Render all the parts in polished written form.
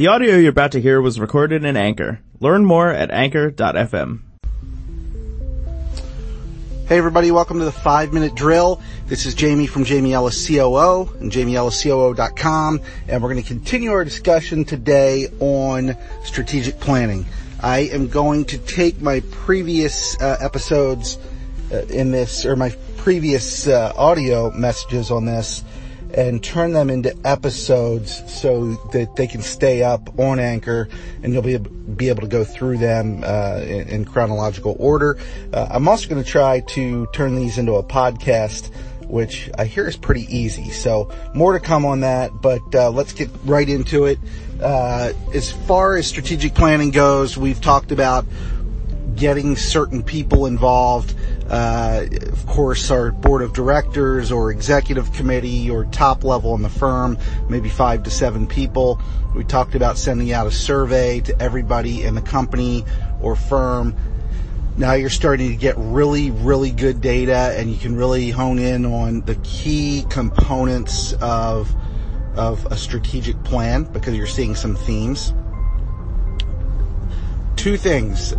The audio you're about to hear was recorded in Anchor. Learn more at anchor.fm. Hey everybody, welcome to the 5-Minute Drill. This is Jamie from Jamie Ellis COO and jamieelliscoo.com, and we're going to continue our discussion today on strategic planning. I am going to take my previous episodes in this, or my previous audio messages on this, and turn them into episodes so that they can stay up on Anchor, and you'll be able to go through them in chronological order. I'm also going to try to turn these into a podcast, which I hear is pretty easy. So more to come on that, but let's get right into it. As far as strategic planning goes, we've talked about getting certain people involved. Of course, our board of directors or executive committee or top level in the firm, maybe 5 to 7 people. We talked about sending out a survey to everybody in the company or firm. Now you're starting to get really, really good data, and you can really hone in on the key components of a strategic plan because you're seeing some themes. Two things.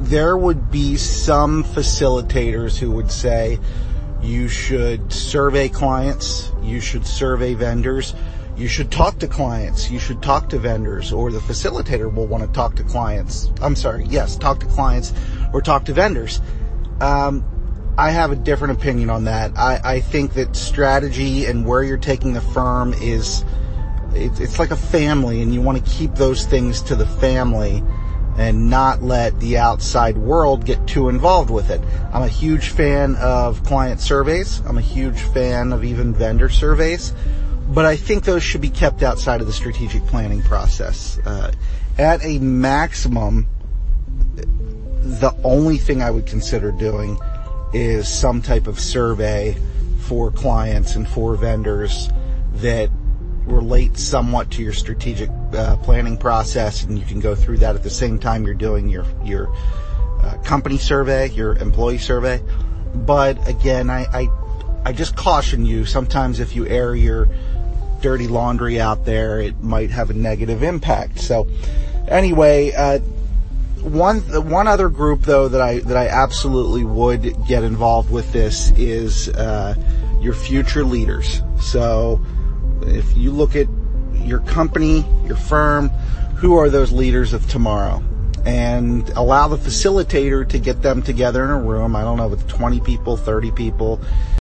There would be some facilitators who would say you should survey clients, you should survey vendors, you should talk to clients, you should talk to vendors, or the facilitator will want to talk to clients. Talk to clients or talk to vendors. I have a different opinion on that. I think that strategy and where you're taking the firm is, it's like a family, and you want to keep those things to the family and not let the outside world get too involved with it. I'm a huge fan of client surveys. I'm a huge fan of even vendor surveys. But I think those should be kept outside of the strategic planning process. At a maximum, the only thing I would consider doing is some type of survey for clients and for vendors that relate somewhat to your strategic planning process, and you can go through that at the same time you're doing your company survey, your employee survey. But again, I just caution you, sometimes if you air your dirty laundry out there, it might have a negative impact. So anyway, one other group though that I absolutely would get involved with this is your future leaders. So if you look at your company, your firm, who are those leaders of tomorrow? And allow the facilitator to get them together in a room. I don't know, with 20 people, 30 people,